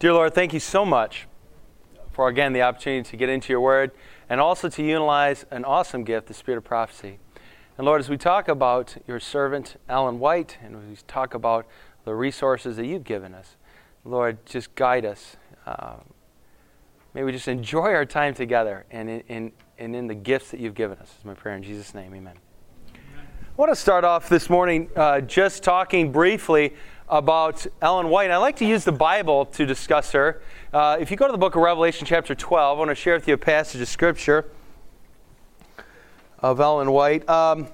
Dear Lord, thank you so much for, again, the opportunity to get into your word and also to utilize an awesome gift, the spirit of prophecy. And Lord, as we talk about your servant, Ellen White, and we talk about the resources that you've given us, Lord, just guide us. May we just enjoy our time together and in the gifts that you've given us. It's my prayer in Jesus' name, amen. I want to start off this morning just talking briefly about Ellen White. I like to use the Bible to discuss her. If you go to the book of Revelation chapter 12, I want to share with you a passage of scripture of Ellen White. Tell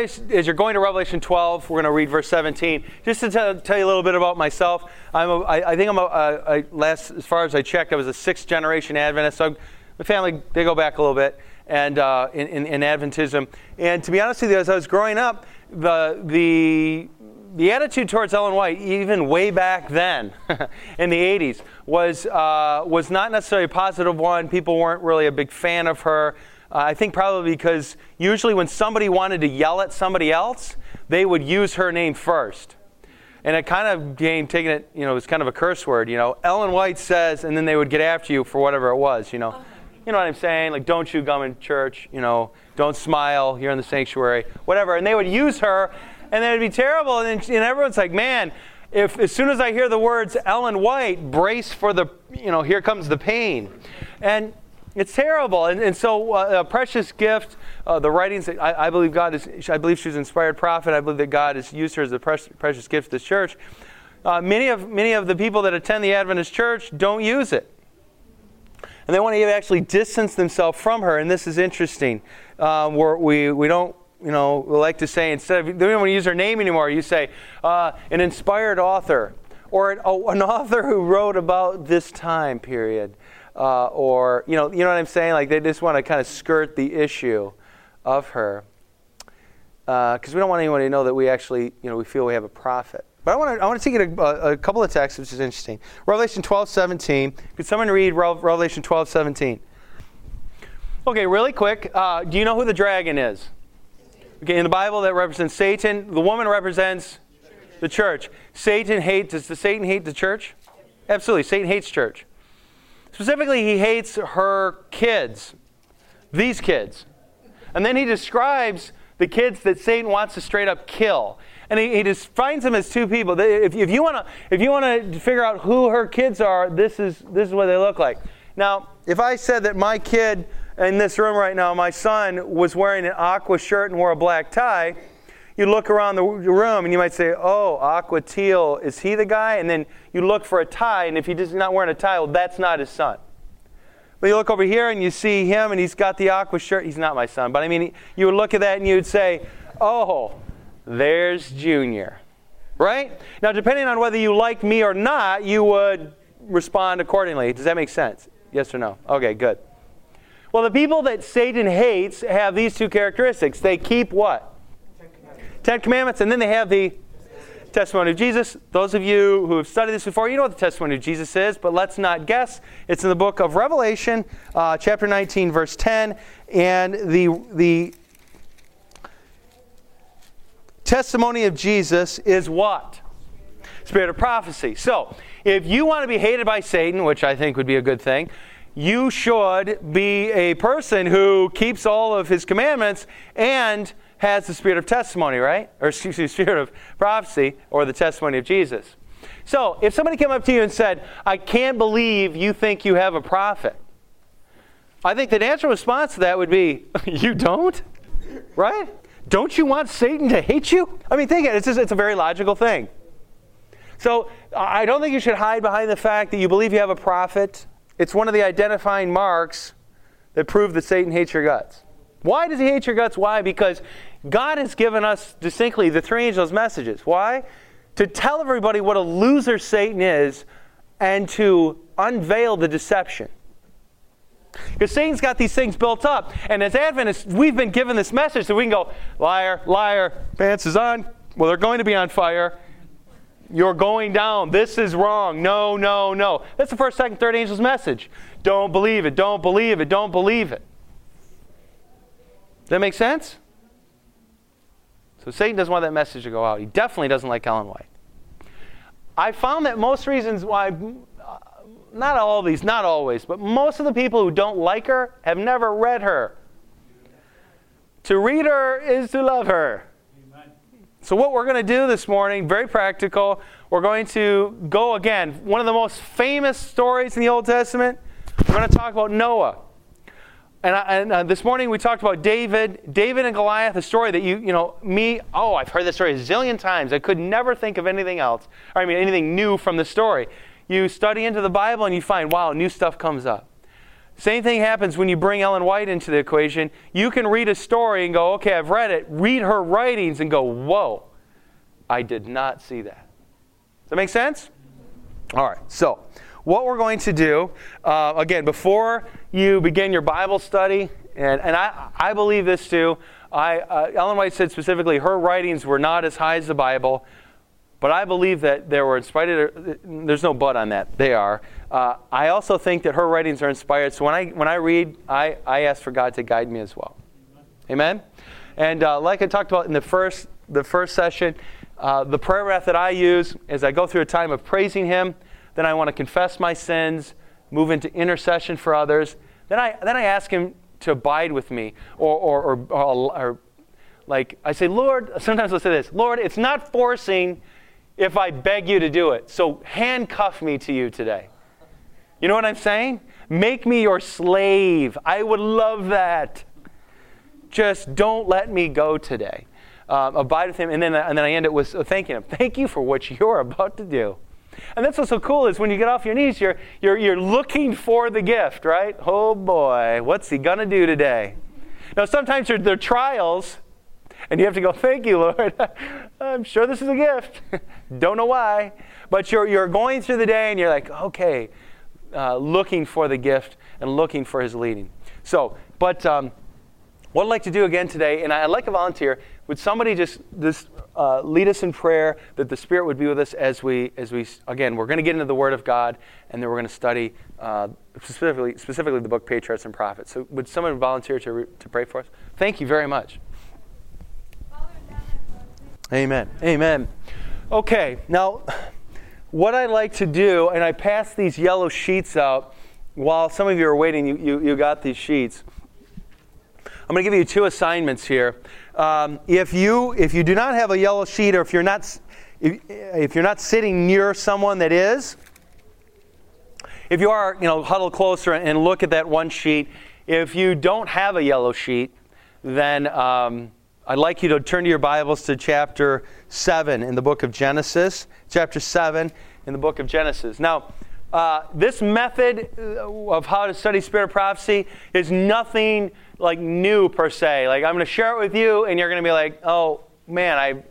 you, as you're going to Revelation 12, we're going to read verse 17. Just to tell you a little bit about myself, I think as far as I checked, I was a 6th generation Adventist. So my family, they go back a little bit. And in Adventism, and to be honest with you, as I was growing up, the attitude towards Ellen White, even way back then, in the 80s, was not necessarily a positive one. People weren't really a big fan of her. I think probably because usually when somebody wanted to yell at somebody else, they would use her name first, and it kind of was kind of a curse word. You know, Ellen White says, and then they would get after you for whatever it was. You know. Okay. You know what I'm saying? Like, don't chew gum in church, you know, don't smile, you're in the sanctuary, whatever. And they would use her, and that would be terrible. And everyone's like, man, as soon as I hear the words Ellen White, brace for the, you know, here comes the pain. And it's terrible. And so a precious gift, the writings that I believe I believe she's an inspired prophet. I believe that God has used her as a precious gift to the church. Many of the people that attend the Adventist church don't use it. And they want to actually distance themselves from her, and this is interesting. We don't, you know, we like to say, instead of, they don't want to use her name anymore. You say an inspired author, or an author who wrote about this time period, or you know what I'm saying. Like, they just want to kind of skirt the issue of her, because we don't want anyone to know that we actually, you know, we feel we have a prophet. But I want to take you to a couple of texts, which is interesting. Revelation 12:17. Could someone read Revelation 12:17? Okay, really quick. Do you know who the dragon is? Okay, in the Bible that represents Satan. The woman represents the church. Does Satan hate the church? Absolutely. Satan hates church. Specifically, he hates her kids. These kids. And then he describes the kids that Satan wants to straight up kill. And he defines them as two people. If you want to figure out who her kids are, this is what they look like. Now, if I said that my kid in this room right now, my son, was wearing an aqua shirt and wore a black tie, you look around the room and you might say, oh, aqua teal, is he the guy? And then you look for a tie, and if he's not wearing a tie, well, that's not his son. But you look over here and you see him, and he's got the aqua shirt. He's not my son. But I mean, you would look at that and you would say, oh, there's Junior, right? Now, depending on whether you like me or not, you would respond accordingly. Does that make sense? Yes or no? Okay, good. Well, the people that Satan hates have these two characteristics. They keep what? 10 Commandments, and then they have the testimony of Jesus. Those of you who have studied this before, you know what the testimony of Jesus is, but let's not guess. It's in the book of Revelation, chapter 19, verse 10, and the testimony of Jesus is what? Spirit of prophecy. So, if you want to be hated by Satan, which I think would be a good thing, you should be a person who keeps all of his commandments and has the spirit of testimony, right? Or excuse me, spirit of prophecy, or the testimony of Jesus. So, if somebody came up to you and said, I can't believe you think you have a prophet, I think the natural response to that would be, you don't? Right? Don't you want Satan to hate you? I mean, think it. It's a very logical thing. So I don't think you should hide behind the fact that you believe you have a prophet. It's one of the identifying marks that prove that Satan hates your guts. Why does he hate your guts? Why? Because God has given us distinctly the three angels' messages. Why? To tell everybody what a loser Satan is and to unveil the deception. Because Satan's got these things built up. And as Adventists, we've been given this message so we can go, liar, liar, pants is on. Well, they're going to be on fire. You're going down. This is wrong. No, no, no. That's the first, second, third angel's message. Don't believe it. Don't believe it. Don't believe it. Does that make sense? So Satan doesn't want that message to go out. He definitely doesn't like Ellen White. I found that most reasons why, not all these, not always, but most of the people who don't like her have never read her. To read her is to love her. Amen. So what we're going to do this morning, very practical, we're going to go again. One of the most famous stories in the Old Testament, we're going to talk about Noah. And this morning we talked about David and Goliath, a story that I've heard this story a zillion times. I could never think of anything else. Or, anything new from the story. You study into the Bible and you find, wow, new stuff comes up. Same thing happens when you bring Ellen White into the equation. You can read a story and go, okay, I've read it. Read her writings and go, whoa, I did not see that. Does that make sense? All right, so what we're going to do, again, before you begin your Bible study, and I believe this too, Ellen White said specifically her writings were not as high as the Bible, but I believe that they were inspired. There's no but on that. They are. I also think that her writings are inspired, so when I read, I ask for God to guide me as well. Amen? And like I talked about in the first session, the prayer path that I use is I go through a time of praising Him. Then I want to confess my sins, move into intercession for others. Then I ask Him to abide with me, or like I say, Lord. Sometimes I'll say this, Lord, it's not forcing if I beg you to do it. So handcuff me to you today. You know what I'm saying? Make me your slave. I would love that. Just don't let me go today. Abide with Him, and then I end it with thanking Him. Thank you for what you're about to do. And that's what's so cool is when you get off your knees, you're looking for the gift, right? Oh boy, what's He going to do today? Now sometimes there are trials, and you have to go, thank you, Lord. I'm sure this is a gift. Don't know why. But you're going through the day, and you're like, okay, looking for the gift and looking for His leading. So, but what I'd like to do again today, and I'd like to volunteer, would somebody just lead us in prayer that the Spirit would be with us as we again, we're going to get into the Word of God, and then we're going to study specifically the book Patriarchs and Prophets. So would someone volunteer to pray for us? Thank you very much. Amen. Amen. Okay, now what I like to do, and I pass these yellow sheets out while some of you are waiting, you got these sheets. I'm going to give you two assignments here. If you do not have a yellow sheet, or if you're not sitting near someone that is, if you are, huddle closer and look at that one sheet. If you don't have a yellow sheet, then I'd like you to turn to your Bibles to chapter 7 in the book of Genesis. Chapter 7 in the book of Genesis. Now, this method of how to study spirit of prophecy is nothing like new per se. Like, I'm going to share it with you, and you're going to be like, oh, man,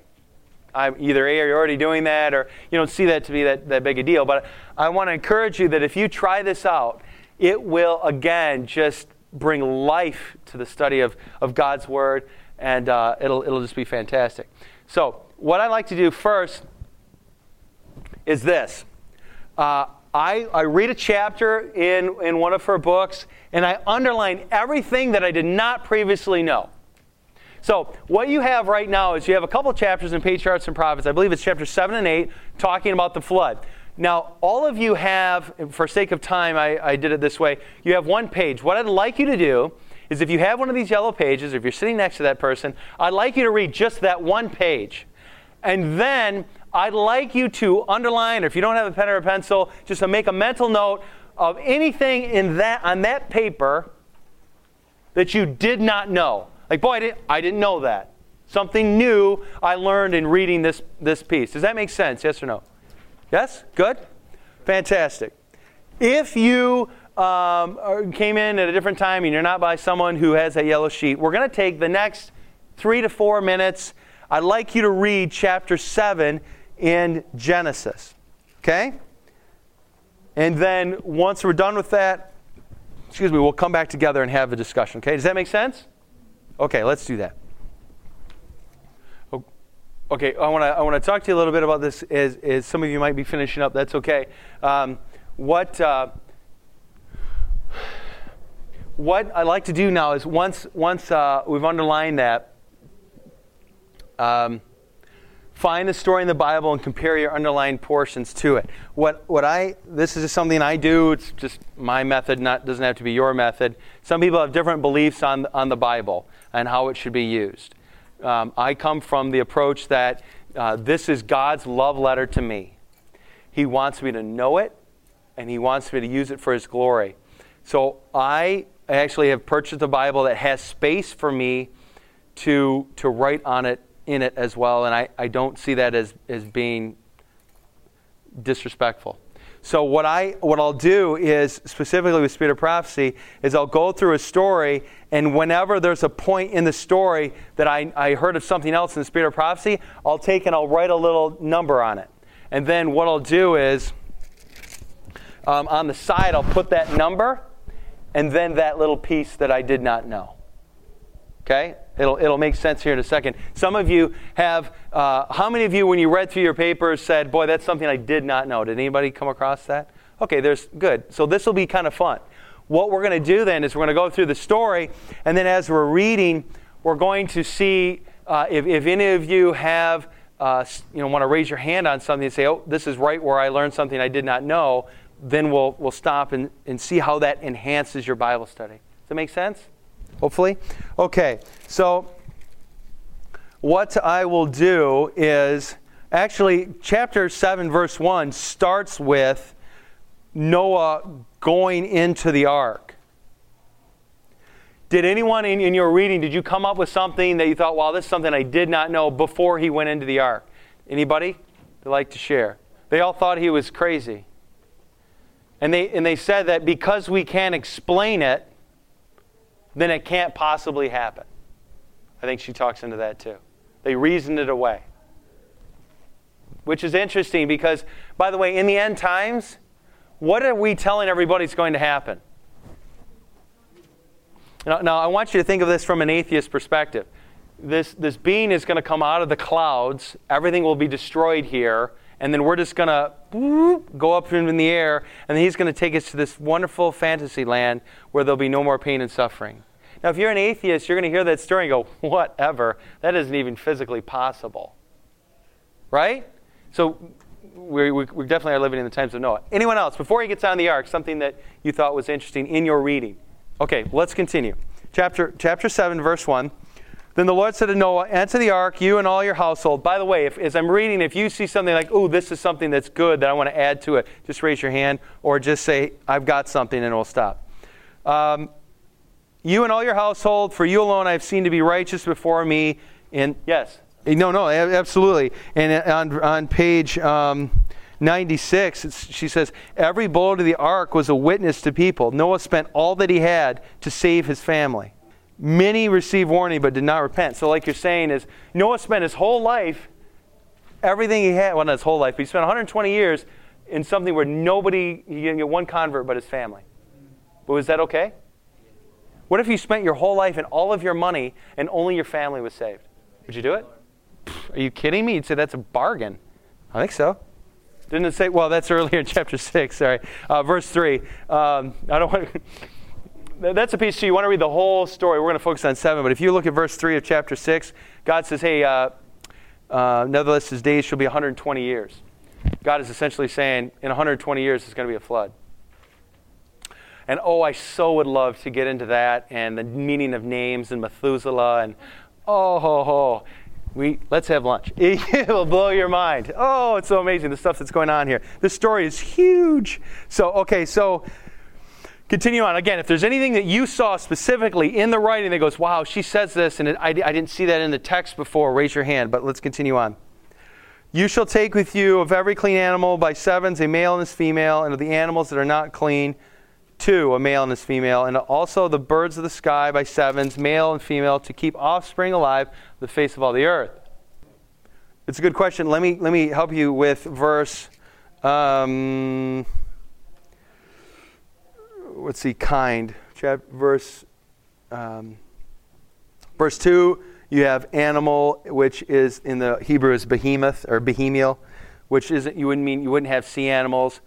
I'm either A, you're already doing that, or you don't see that to be that big a deal. But I want to encourage you that if you try this out, it will, again, just bring life to the study of God's Word. And it'll just be fantastic. So what I like to do first is this. I read a chapter in one of her books, and I underline everything that I did not previously know. So what you have right now is you have a couple chapters in Patriarchs and Prophets. I believe it's chapters 7 and 8, talking about the flood. Now, all of you have, for sake of time, I did it this way, you have one page. What I'd like you to do is if you have one of these yellow pages, or if you're sitting next to that person, I'd like you to read just that one page. And then I'd like you to underline, or if you don't have a pen or a pencil, just to make a mental note of anything on that paper that you did not know. Like, boy, I didn't know that. Something new I learned in reading this piece. Does that make sense? Yes or no? Yes? Good? Fantastic. If you came in at a different time and you're not by someone who has that yellow sheet, we're going to take the next 3 to 4 minutes. I'd like you to read chapter 7 in Genesis. Okay? And then once we're done with that, we'll come back together and have a discussion. Okay? Does that make sense? Okay, let's do that. Okay, I want to talk to you a little bit about this as some of you might be finishing up. That's okay. What I like to do now is once we've underlined that, Find a story in the Bible and compare your underlined portions to it. This is just something I do. It's just my method, doesn't have to be your method. Some people have different beliefs on the Bible and how it should be used. I come from the approach that this is God's love letter to me. He wants me to know it, and He wants me to use it for His glory. So I actually have purchased a Bible that has space for me to write on it, in it as well, and I don't see that as being disrespectful. So what I'll do is, specifically with Spirit of Prophecy, is I'll go through a story, and whenever there's a point in the story that I heard of something else in the Spirit of Prophecy, I'll write a little number on it. And then what I'll do is, on the side, I'll put that number, and then that little piece that I did not know. Okay? It'll make sense here in a second. Some of you have, how many of you, when you read through your papers, said, boy, that's something I did not know. Did anybody come across that? Okay, good. So this will be kind of fun. What we're going to do then is we're going to go through the story, and then as we're reading, we're going to see if any of you have, want to raise your hand on something and say, oh, this is right where I learned something I did not know, then we'll stop and see how that enhances your Bible study. Does that make sense? Hopefully. Okay, so what I will do is, actually, chapter 7, verse 1 starts with Noah going into the ark. Did anyone in your reading, did you come up with something that you thought, wow, this is something I did not know before he went into the ark? Anybody that like to share? They all thought he was crazy. And they said that because we can't explain it, then it can't possibly happen. I think she talks into that too. They reasoned it away. Which is interesting because, by the way, in the end times, what are we telling everybody is going to happen? Now, I want you to think of this from an atheist perspective. This being is going to come out of the clouds, everything will be destroyed here, and then we're just going to go up in the air, and he's going to take us to this wonderful fantasy land where there'll be no more pain and suffering. Now, if you're an atheist, you're going to hear that story and go, whatever, that isn't even physically possible. Right? So we definitely are living in the times of Noah. Anyone else, before he gets on the ark, something that you thought was interesting in your reading? Okay, let's continue. Chapter 7, verse 1. Then the Lord said to Noah, enter the ark, you and all your household. By the way, as I'm reading, if you see something like, oh, this is something that's good that I want to add to it, just raise your hand or just say, I've got something, and we'll stop. You and all your household, for you alone I have seen to be righteous before me. And yes? No, absolutely. And on page 96, she says, every bolt of the ark was a witness to people. Noah spent all that he had to save his family. Many received warning but did not repent. So like you're saying is, Noah spent his whole life, everything he had, well not his whole life, but he spent 120 years in something where nobody, he didn't get one convert but his family. But was that okay? What if you spent your whole life and all of your money and only your family was saved? Would you do it? Are you kidding me? You'd say that's a bargain. I think so. Didn't it say, well that's earlier in chapter 6, sorry. Verse 3. That's a piece too. You want to read the whole story. We're going to focus on 7. But if you look at verse 3 of chapter 6, God says, hey, nevertheless his days shall be 120 years. God is essentially saying, in 120 years there's going to be a flood. And oh, I so would love to get into that and the meaning of names and Methuselah and let's have lunch. It will blow your mind. Oh, it's so amazing, the stuff that's going on here. This story is huge. So continue on. Again, if there's anything that you saw specifically in the writing that goes, wow, she says this, and I didn't see that in the text before, raise your hand, but let's continue on. You shall take with you of every clean animal by sevens, a male and his female, and of the animals that are not clean, 2, a male and his female, and also the birds of the sky by sevens, male and female, to keep offspring alive on the face of all the earth. It's a good question. Let me help you with verse... verse 2, you have animal, which is in the Hebrew is behemoth or behemial, which isn't, you wouldn't have sea animals.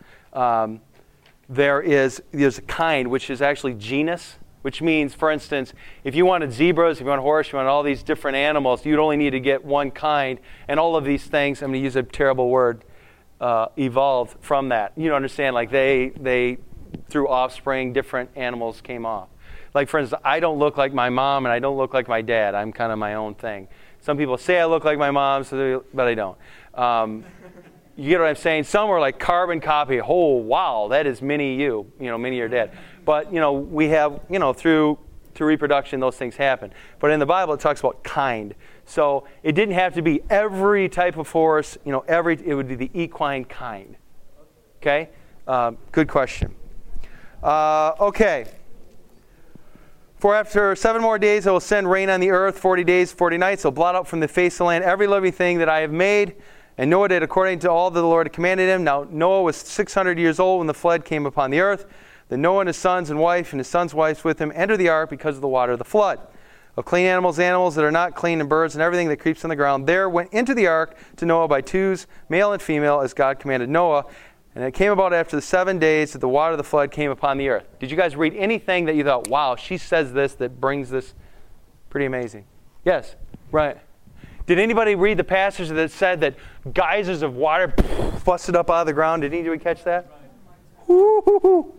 There's a kind, which is actually genus, which means, for instance, if you wanted zebras, if you want horse, you want all these different animals, you'd only need to get one kind, and all of these things, I'm going to use a terrible word, evolved from that. You don't understand, like they through offspring, different animals came off. Like, for instance, I don't look like my mom, and I don't look like my dad. I'm kind of my own thing. Some people say I look like my mom, but I don't. You get what I'm saying? Some are like carbon copy. Oh, wow, that is mini you. You know, mini your dad. But, you know, we have, you know, through reproduction, those things happen. But in the Bible, it talks about kind. So it didn't have to be every type of horse. You know, it would be the equine kind. Okay? Good question. Okay. For after 7 more days I will send rain on the earth, 40 days, 40 nights. I'll blot out from the face of the land every living thing that I have made. And Noah did according to all that the Lord commanded him. Now Noah was 600 years old when the flood came upon the earth. Then Noah and his sons and wife and his sons' wives with him entered the ark because of the water of the flood. Of clean animals, animals that are not clean, and birds, and everything that creeps on the ground there went into the ark to Noah by twos, male and female, as God commanded Noah. And it came about after the 7 days that the water of the flood came upon the earth. Did you guys read anything that you thought, wow, she says this, that brings this? Pretty amazing. Yes, right. Did anybody read the passage that said that geysers of water busted up out of the ground? Did anybody catch that? Woo-hoo-hoo.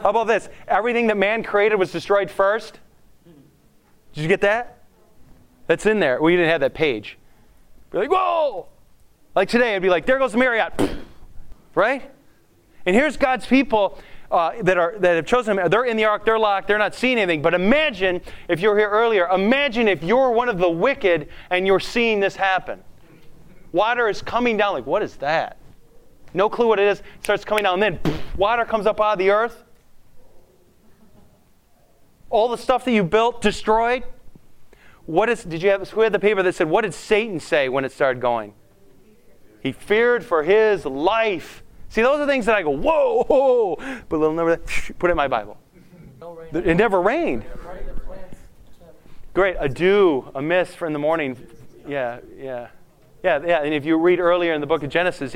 How about this? Everything that man created was destroyed first. Did you get that? That's in there. Well, you didn't have that page. You're like, whoa! Like today, I'd be like, there goes the Marriott. Right? And here's God's people that have chosen Him. They're in the ark. They're locked. They're not seeing anything. But imagine if you were here earlier. Imagine if you're one of the wicked and you're seeing this happen. Water is coming down. Like, what is that? No clue what it is. It starts coming down. And then water comes up out of the earth. All the stuff that you built destroyed. Who had the paper that said, what did Satan say when it started going? He feared for his life. See, those are things that I go, whoa, whoa, but little number, put it in my Bible. It never rained. Great, a dew, a mist for in the morning. Yeah. And if you read earlier in the book of Genesis,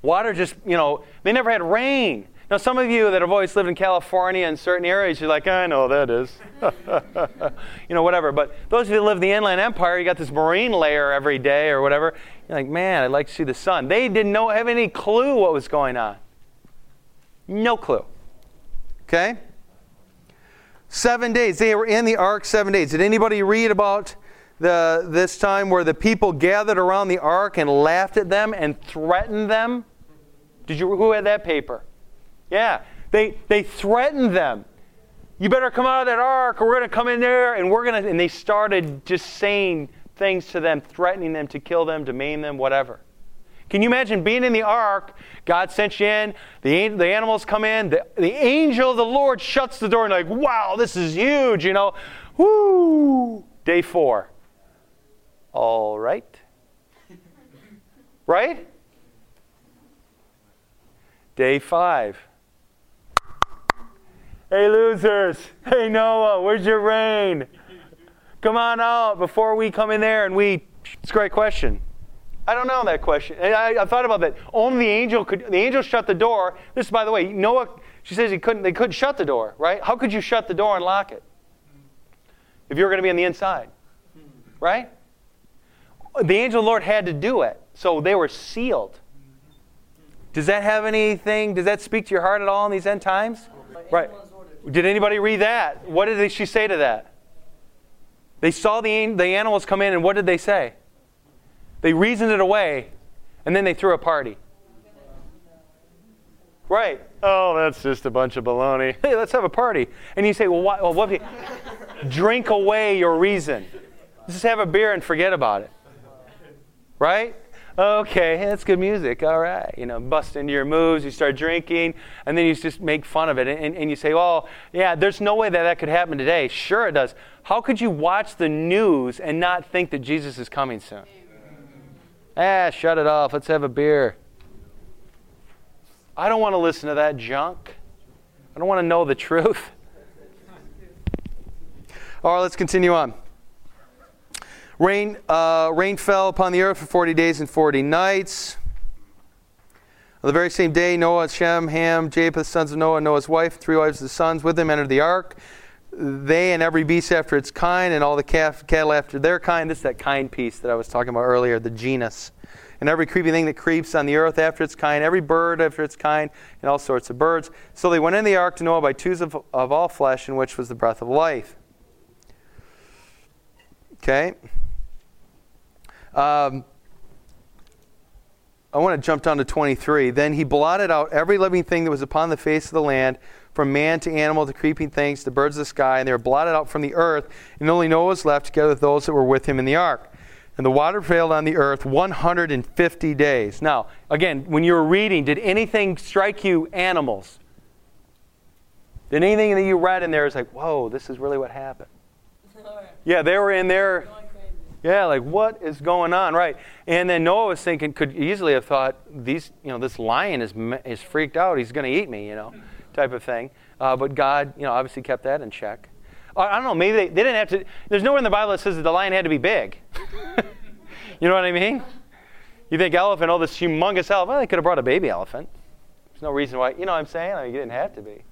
water just, they never had rain. Now, some of you that have always lived in California and certain areas, you're like, I know that is. Whatever. But those of you that live in the Inland Empire, you got this marine layer every day or whatever. You're like, man, I'd like to see the sun. They didn't have any clue what was going on. No clue. Okay? 7 days. They were in the ark 7 days. Did anybody read about this time where the people gathered around the ark and laughed at them and threatened them? Who had that paper? Yeah, they threatened them. You better come out of that ark, or we're going to come in there, and we're going to... And they started just saying things to them, threatening them to kill them, to maim them, whatever. Can you imagine being in the ark? God sent you in. The animals come in. The angel of the Lord shuts the door and like, wow, this is huge, Woo! Day 4. All right. Right? Day 5. Hey, losers. Hey, Noah, where's your rain? Come on out before we come in there and we... It's a great question. I don't know that question. I thought about that. Only the angel could... The angel shut the door. This, by the way, Noah, she says they couldn't shut the door, right? How could you shut the door and lock it if you were going to be on the inside, right? The angel of the Lord had to do it, so they were sealed. Does that have anything... Does that speak to your heart at all in these end times? Right. Did anybody read that? What did she say to that? They saw the animals come in, and what did they say? They reasoned it away, and then they threw a party. Right. Oh, that's just a bunch of baloney. Hey, let's have a party. And you say, well, what do you... Drink away your reason. Just have a beer and forget about it. Right? Okay, that's good music, all right. Bust into your moves, you start drinking, and then you just make fun of it. And you say, oh, yeah, there's no way that could happen today. Sure it does. How could you watch the news and not think that Jesus is coming soon? Shut it off. Let's have a beer. I don't want to listen to that junk. I don't want to know the truth. All right, let's continue on. Rain fell upon the earth for 40 days and 40 nights. On the very same day, Noah, Shem, Ham, Japheth, sons of Noah, Noah's wife, 3 wives of the sons with him entered the ark. They and every beast after its kind, and all the cattle after their kind. This is that kind piece that I was talking about earlier, the genus. And every creeping thing that creeps on the earth after its kind, every bird after its kind, and all sorts of birds. So they went in the ark to Noah by 2s of all flesh, in which was the breath of life. Okay. I want to jump down to 23. Then he blotted out every living thing that was upon the face of the land, from man to animal to creeping things to birds of the sky, and they were blotted out from the earth, and only Noah was left together with those that were with him in the ark. And the water prevailed on the earth 150 days. Now, again, when you were reading, did anything strike you animals? Did anything that you read in there is like, whoa, this is really what happened? Yeah, they were in there. Yeah, like, what is going on, right? And then Noah was thinking, could easily have thought, this lion is freaked out. He's going to eat me, type of thing. But God, obviously kept that in check. I don't know, maybe they didn't have to. There's nowhere in the Bible that says that the lion had to be big. You know what I mean? You think elephant, oh, this humongous elephant. Well, they could have brought a baby elephant. There's no reason why, you know what I'm saying? I mean, you didn't have to be.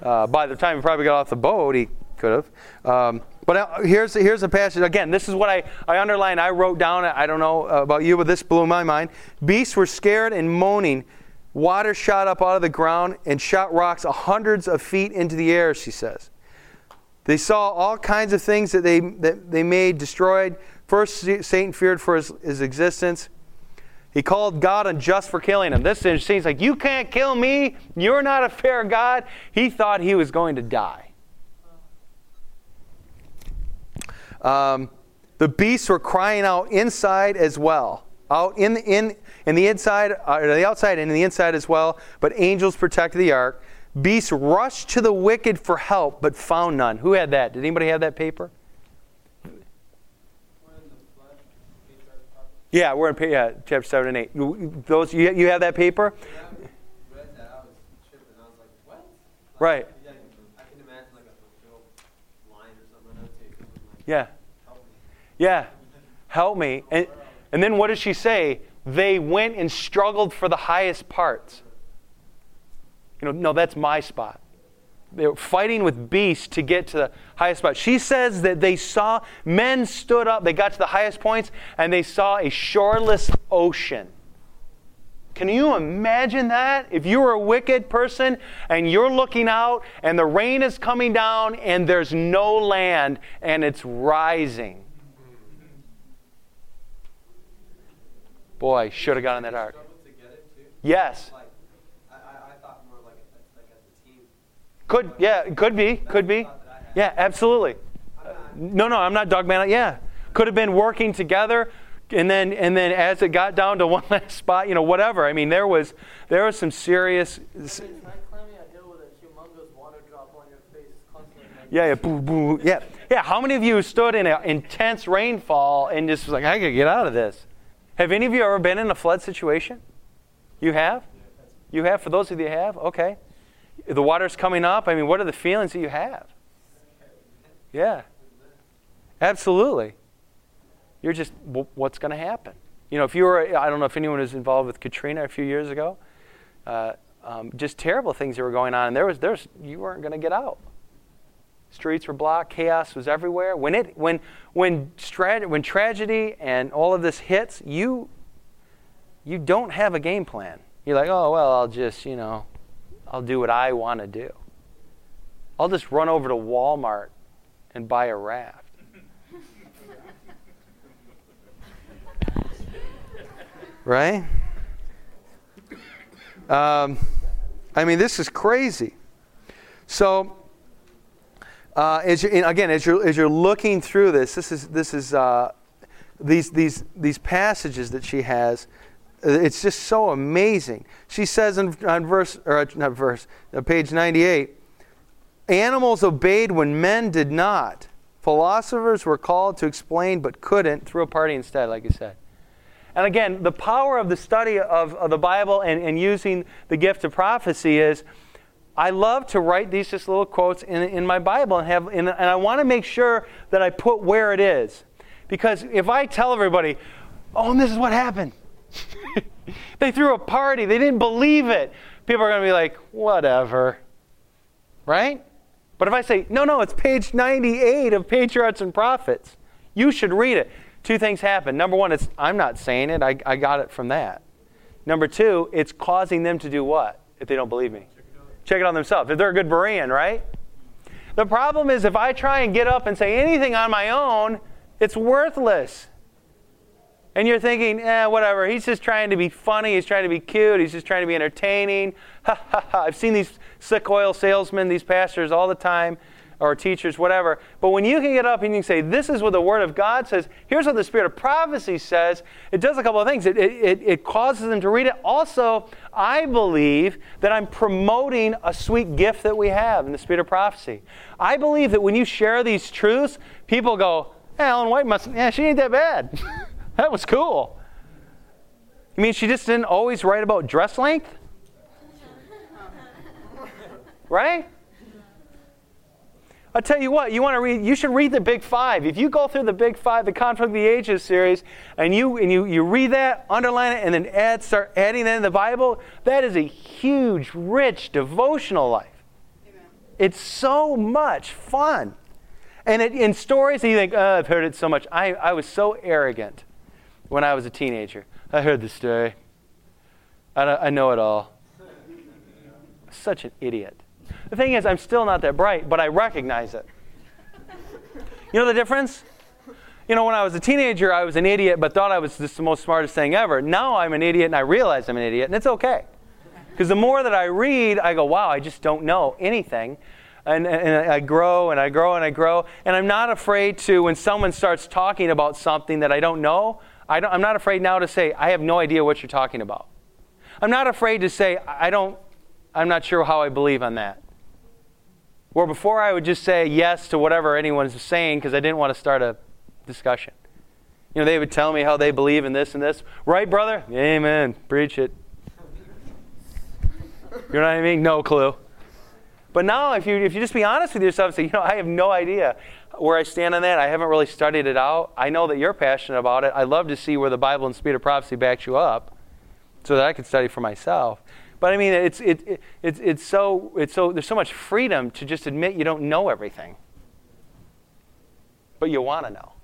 By the time he probably got off the boat, he could have. But here's a passage. Again, this is what I underlined. I wrote down, I don't know about you, but this blew my mind. Beasts were scared and moaning. Water shot up out of the ground and shot rocks hundreds of feet into the air, she says. They saw all kinds of things that they made destroyed. First, Satan feared for his existence. He called God unjust for killing him. This is, he's like, you can't kill me. You're not a fair God. He thought he was going to die. The beasts were crying out inside as well, out in the inside, the outside and in the inside as well. But angels protected the ark. Beasts rushed to the wicked for help, but found none. Who had that? Did anybody have that paper? Yeah, we're in chapter 7 and 8. Those you have that paper? Yeah, I read that. I was tripping. I was like, what? Like, right. I can imagine like a little line or something. Yeah. Yeah, help me. And then what does she say? They went and struggled for the highest parts. No, that's my spot. They were fighting with beasts to get to the highest spot. She says that they saw men stood up. They got to the highest points, and they saw a shoreless ocean. Can you imagine that? If you were a wicked person and you're looking out and the rain is coming down and there's no land and it's rising. Boy, should have gotten that ark. Yes. I thought more like as a team. Could be. Yeah, absolutely. No, I'm not dogmatic. Yeah. Could have been working together. And then as it got down to one last spot, whatever. I mean, there was some serious. It's like climbing a hill with a humongous water drop on your face constantly. Yeah, boo, boo, yeah. Yeah, how many of you stood in an intense rainfall and just was like, I gotta get out of this? Have any of you ever been in a flood situation? You have? You have? For those of you who have? Okay. The water's coming up. I mean, what are the feelings that you have? Yeah. Absolutely. You're just, what's going to happen? If you were, I don't know if anyone was involved with Katrina a few years ago, just terrible things that were going on. And there was you weren't going to get out. Streets were blocked. Chaos was everywhere. When tragedy and all of this hits, you don't have a game plan. You're like, oh, well, I'll just, I'll do what I want to do. I'll just run over to Walmart and buy a raft. Right? I mean, this is crazy. So, as you're looking through this is these passages that she has. It's just so amazing. She says on page 98, animals obeyed when men did not. Philosophers were called to explain but couldn't. Threw a party instead, like you said. And again, the power of the study of the Bible and using the gift of prophecy is, I love to write these just little quotes in my Bible and I want to make sure that I put where it is. Because if I tell everybody, oh, and this is what happened, They threw a party. They didn't believe it. People are going to be like, whatever. Right? But if I say, no, it's page 98 of Patriarchs and Prophets. You should read it. Two things happen. Number one, I'm not saying it. I got it from that. Number two, it's causing them to do what? If they don't believe me. Check it on themselves. If they're a good Berean, right? The problem is if I try and get up and say anything on my own, it's worthless. And you're thinking, whatever. He's just trying to be funny. He's trying to be cute. He's just trying to be entertaining. Ha, ha, ha. I've seen these sick oil salesmen, these pastors all the time, or teachers, whatever. But when you can get up and you can say, this is what the Word of God says, here's what the Spirit of Prophecy says, it does a couple of things. It causes them to read it. Also, I believe that I'm promoting a sweet gift that we have in the Spirit of Prophecy. I believe that when you share these truths, people go, Ellen White she ain't that bad. That was cool. You mean she just didn't always write about dress length? Right? I'll tell you what, you should read the Big Five. If you go through the Big Five, the Conflict of the Ages series, and you read that, underline it, and then start adding that in the Bible, that is a huge, rich, devotional life. Amen. It's so much fun. And in stories, you think, oh, I've heard it so much. I was so arrogant when I was a teenager. I heard this story. I know it all. Such an idiot. The thing is, I'm still not that bright, but I recognize it. You know the difference? When I was a teenager, I was an idiot, but thought I was just the most smartest thing ever. Now I'm an idiot, and I realize I'm an idiot, and it's okay. Because the more that I read, I go, wow, I just don't know anything. And I grow, and I grow, and I grow. And I'm not afraid to, when someone starts talking about something that I don't know, I'm not afraid now to say, I have no idea what you're talking about. I'm not afraid to say, I'm not sure how I believe on that. Where before I would just say yes to whatever anyone's saying because I didn't want to start a discussion. They would tell me how they believe in this and this. Right, brother? Amen. Preach it. You know what I mean? No clue. But now, if you just be honest with yourself and say, I have no idea where I stand on that. I haven't really studied it out. I know that you're passionate about it. I love to see where the Bible and Spirit of Prophecy backs you up so that I can study for myself. But I mean, it's so there's so much freedom to just admit you don't know everything. But you want to know.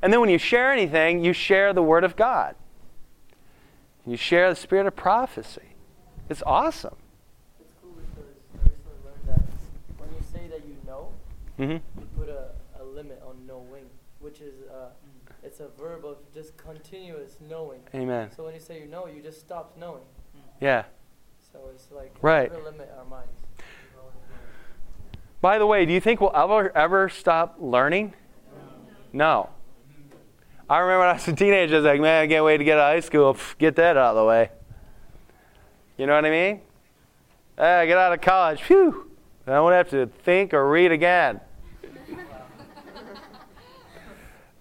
And then when you share anything, you share the Word of God. You share the Spirit of Prophecy. It's awesome. Mm-hmm. You put a limit on knowing, which is it's a verb of just continuous knowing. Amen. So when you say you know, you just stop knowing. Yeah. So it's like right. We limit our minds. By the way, do you think we'll ever stop learning? No. I remember when I was a teenager, I was like, man, I can't wait to get out of high school. Get that out of the way. You know what I mean? I get out of college. Phew. I won't have to think or read again.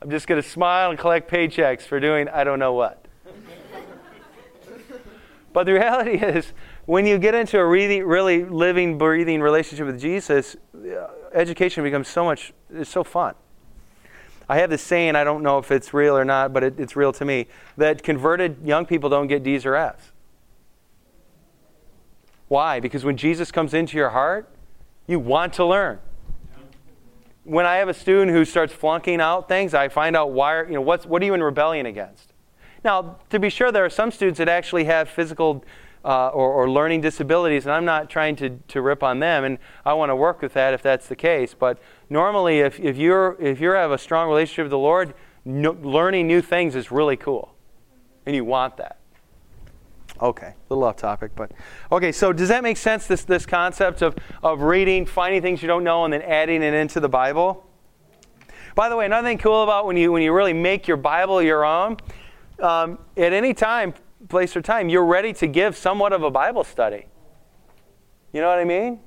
I'm just going to smile and collect paychecks for doing I don't know what. But the reality is, when you get into a really living, breathing relationship with Jesus, education becomes it's so fun. I have this saying, I don't know if it's real or not, but it's real to me, that converted young people don't get D's or F's. Why? Because when Jesus comes into your heart, you want to learn. When I have a student who starts flunking out things, I find out why. What are you in rebellion against? Now, to be sure, there are some students that actually have physical or learning disabilities, and I'm not trying to rip on them, and I want to work with that if that's the case. But normally, if you have a strong relationship with the Lord, learning new things is really cool, and you want that. Okay, a little off topic, but okay. So does that make sense? This concept of reading, finding things you don't know, and then adding it into the Bible. By the way, another thing cool about when you really make your Bible your own, at any time, place or time, you're ready to give somewhat of a Bible study. You know what I mean?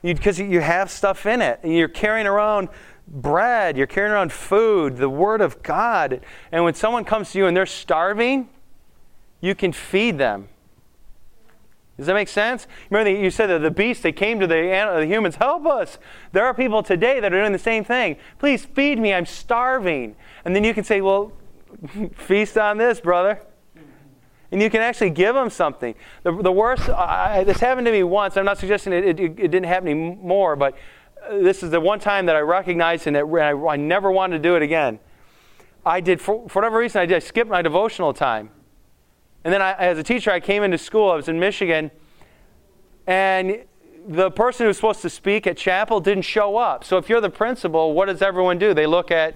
Because you have stuff in it, and you're carrying around bread, you're carrying around food, the Word of God, and when someone comes to you and they're starving, you can feed them. Does that make sense? Remember you said that the beasts, they came to the humans, help us. There are people today that are doing the same thing. Please feed me, I'm starving. And then you can say, well, feast on this, brother. And you can actually give them something. The worst, this happened to me once. I'm not suggesting it didn't happen anymore, but this is the one time that I recognized and that I never wanted to do it again. I did, for whatever reason, I skipped my devotional time. And then as a teacher, I came into school. I was in Michigan. And the person who was supposed to speak at chapel didn't show up. So if you're the principal, what does everyone do? They look at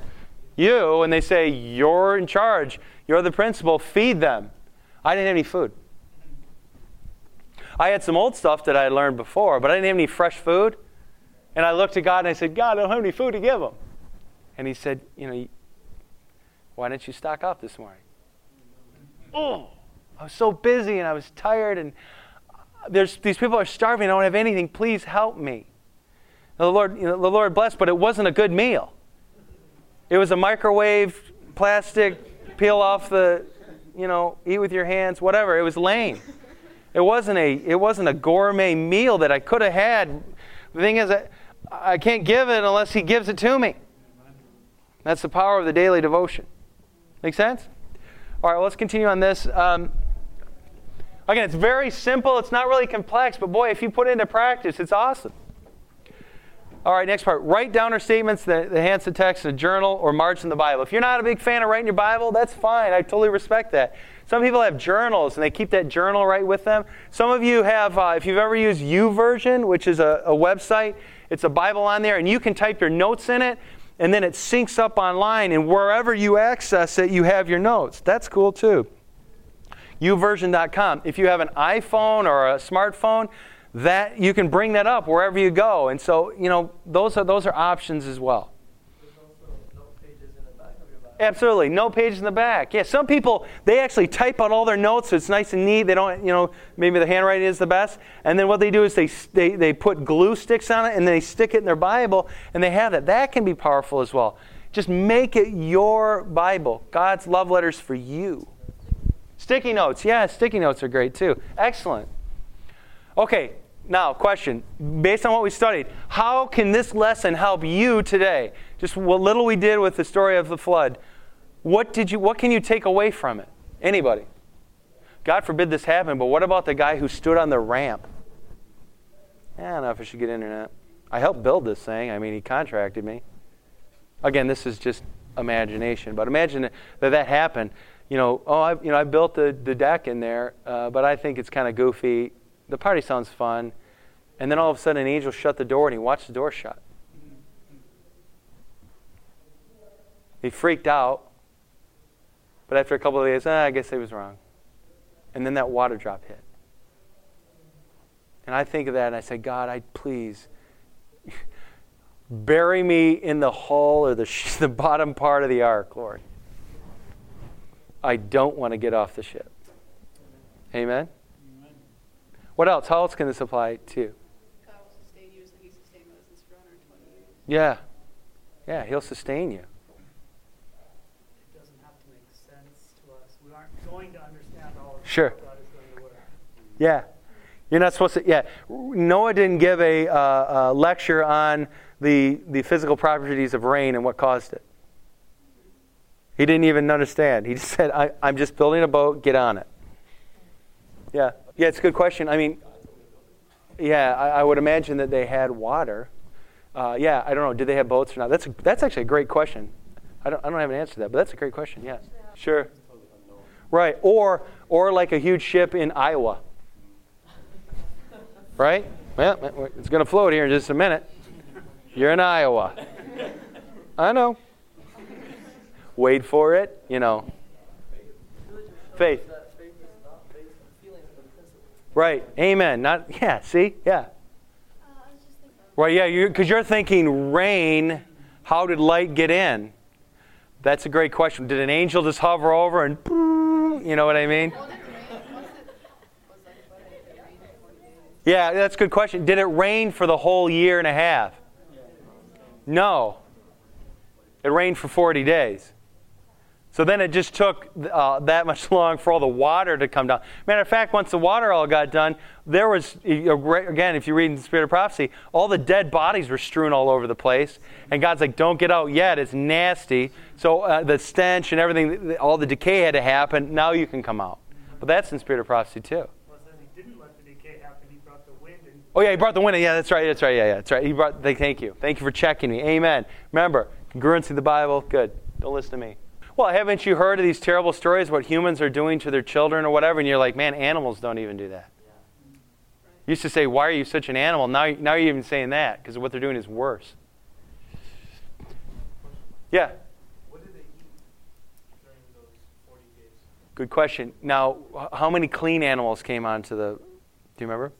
you and they say, you're in charge. You're the principal. Feed them. I didn't have any food. I had some old stuff that I had learned before, but I didn't have any fresh food. And I looked to God and I said, God, I don't have any food to give them. And he said, why didn't you stock up this morning? Oh, I was so busy and I was tired and these people are starving. I don't have anything. Please help me. And the Lord blessed, but it wasn't a good meal. It was a microwave, plastic, peel off the, eat with your hands, whatever. It was lame. It wasn't a gourmet meal that I could have had. The thing is, I can't give it unless he gives it to me. That's the power of the daily devotion. Make sense? All right, well, let's continue on this. Again, it's very simple. It's not really complex, but boy, if you put it into practice, it's awesome. All right, next part. Write down our statements that enhance the text in a journal or margin in the Bible. If you're not a big fan of writing your Bible, that's fine. I totally respect that. Some people have journals, and they keep that journal right with them. Some of you have, if you've ever used YouVersion, which is a website, it's a Bible on there, and you can type your notes in it, and then it syncs up online, and wherever you access it, you have your notes. That's cool, too. YouVersion.com. If you have an iPhone or a smartphone, that you can bring that up wherever you go. And so, those are options as well. There's also note pages in the back of your Bible. Absolutely. Note pages in the back. Yeah, some people, they actually type out all their notes, so it's nice and neat. They don't, maybe the handwriting is the best. And then what they do is they put glue sticks on it, and they stick it in their Bible, and they have that. That can be powerful as well. Just make it your Bible. God's love letters for you. Sticky notes. Yeah, sticky notes are great too. Excellent. Okay. Now, question. Based on what we studied, how can this lesson help you today? Just what little we did with the story of the flood. What can you take away from it? Anybody? God forbid this happened, but what about the guy who stood on the ramp? I don't know if I should get internet. I helped build this thing. He contracted me. Again, this is just imagination, but imagine that happened. I built the deck in there, but I think it's kind of goofy. The party sounds fun. And then all of a sudden an angel shut the door and he watched the door shut. He freaked out. But after a couple of days, I guess he was wrong. And then that water drop hit. And I think of that and I say, God, please bury me in the hull or the bottom part of the ark, Lord. I don't want to get off the ship. Amen? Amen. What else? How else can this apply to you? God will sustain you as he sustained Moses for 120 years. Yeah. Yeah, he'll sustain you. It doesn't have to make sense to us. We aren't going to understand all of sure. God is going to work. Yeah. You're not supposed to. Yeah. Noah didn't give a lecture on the physical properties of rain and what caused it. He didn't even understand. He just said, I'm just building a boat. Get on it. Yeah. Yeah, it's a good question. I would imagine that they had water. I don't know. Did they have boats or not? That's actually a great question. I don't have an answer to that, but that's a great question. Yeah. Sure. Right. Or like a huge ship in Iowa. Right? Well, it's going to float here in just a minute. You're in Iowa. I know. Wait for it, Faith. Faith is not based on feelings but principles. Right. Amen. See? Yeah. I was just thinking. Right, yeah, because you're thinking rain, how did light get in? That's a great question. Did an angel just hover over and, you know what I mean? Yeah, that's a good question. Did it rain for the whole year and a half? No. It rained for 40 days. So then it just took that much long for all the water to come down. Matter of fact, once the water all got done, there was, again, if you read in the Spirit of Prophecy, all the dead bodies were strewn all over the place. And God's like, don't get out yet. It's nasty. So the stench and everything, all the decay had to happen. Now you can come out. But that's in spirit of prophecy too. Well, then he didn't let the decay happen. He brought the wind. And oh, yeah, he brought the wind. Yeah, that's right. Yeah, that's right. He brought. Thank you. Thank you for checking me. Amen. Remember, congruency of the Bible. Good. Don't listen to me. Well, haven't you heard of these terrible stories, what humans are doing to their children or whatever? And you're like, man, animals don't even do that. Yeah. Right. You used to say, why are you such an animal? Now you're even saying that because what they're doing is worse. Yeah. What did they eat during those 40 days? Good question. Now, how many clean animals came onto the... Do you remember?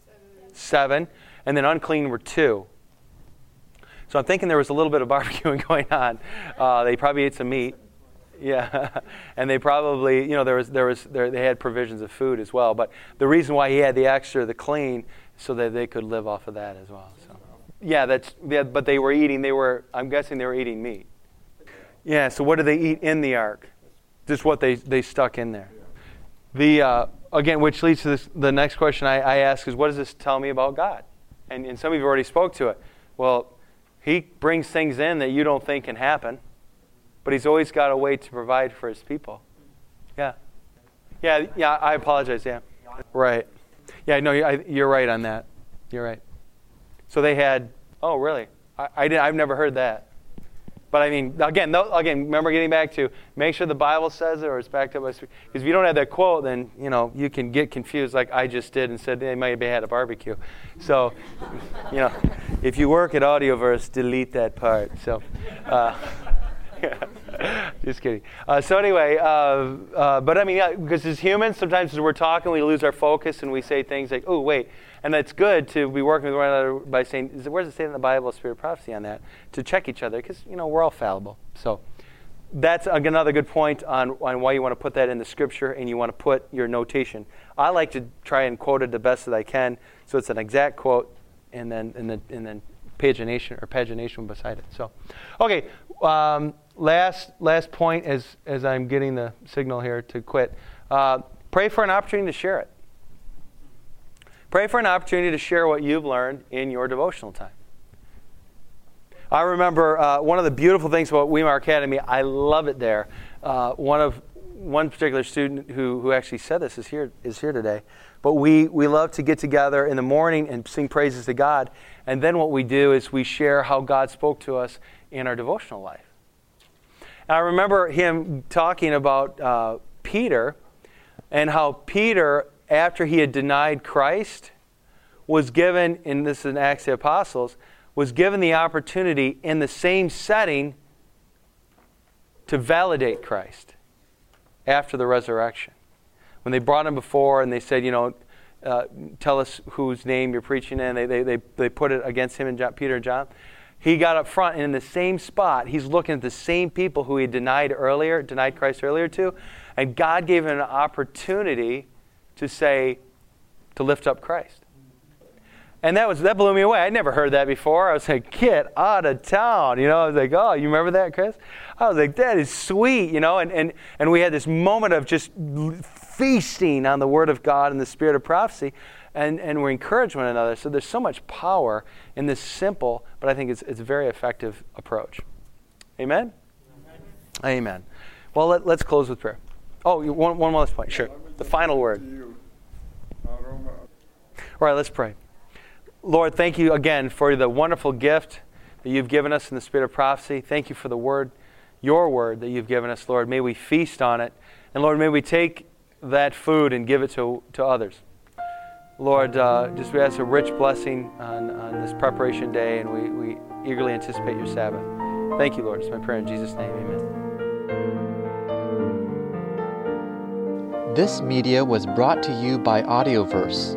7. And then unclean were 2. So I'm thinking there was a little bit of barbecuing going on. They probably ate some meat. Yeah, and they probably, they had provisions of food as well. But the reason why he had the extra, the clean, so that they could live off of that as well. So, yeah, but they were eating. I'm guessing they were eating meat. Yeah. So what did they eat in the ark? Just what they stuck in there. The again, which leads to this, the next question I ask is, what does this tell me about God? And some of you already spoke to it. Well, he brings things in that you don't think can happen. But he's always got a way to provide for his people. Yeah, I apologize, yeah. Right. Yeah, no, you're right on that. You're right. So they had, oh, really? I've never heard that. But I mean, again, remember getting back to, make sure the Bible says it or it's backed up by Scripture. Because if you don't have that quote, then, you can get confused like I just did and said they might have had a barbecue. So, if you work at Audioverse, delete that part. So, just kidding. But I mean, because as humans, sometimes as we're talking, we lose our focus and we say things like, oh, wait. And that's good to be working with one another by saying, where does it say in the Bible, spirit of prophecy on that? To check each other because, we're all fallible. So that's another good point on why you want to put that in the Scripture and you want to put your notation. I like to try and quote it the best that I can so it's an exact quote and then pagination beside it. So, okay. Last point as I'm getting the signal here to quit. Pray for an opportunity to share it. Pray for an opportunity to share what you've learned in your devotional time. I remember one of the beautiful things about Weimar Academy, I love it there. One particular student who actually said this is here today. But we love to get together in the morning and sing praises to God. And then what we do is we share how God spoke to us in our devotional life. And I remember him talking about Peter and how Peter, after he had denied Christ, was given, and this is in Acts of the Apostles, was given the opportunity in the same setting to validate Christ after the resurrection. When they brought him before and they said, tell us whose name you're preaching in, they put it against him and Peter and John. He got up front, and in the same spot, he's looking at the same people who he denied Christ earlier to, and God gave him an opportunity to lift up Christ. And that blew me away. I'd never heard that before. I was like, get out of town. I was like, oh, you remember that, Chris? I was like, that is sweet, And we had this moment of just feasting on the Word of God and the Spirit of prophecy. And we encourage one another. So there's so much power in this simple, but I think it's a very effective approach. Amen? Amen. Well, let's close with prayer. Oh, one last point. Sure. The final word. All right, let's pray. Lord, thank you again for the wonderful gift that you've given us in the spirit of prophecy. Thank you for the word, your word that you've given us, Lord. May we feast on it. And Lord, may we take that food and give it to others. Lord, just we ask a rich blessing on this preparation day, and we eagerly anticipate your Sabbath. Thank you, Lord. It's my prayer in Jesus' name. Amen. This media was brought to you by Audioverse,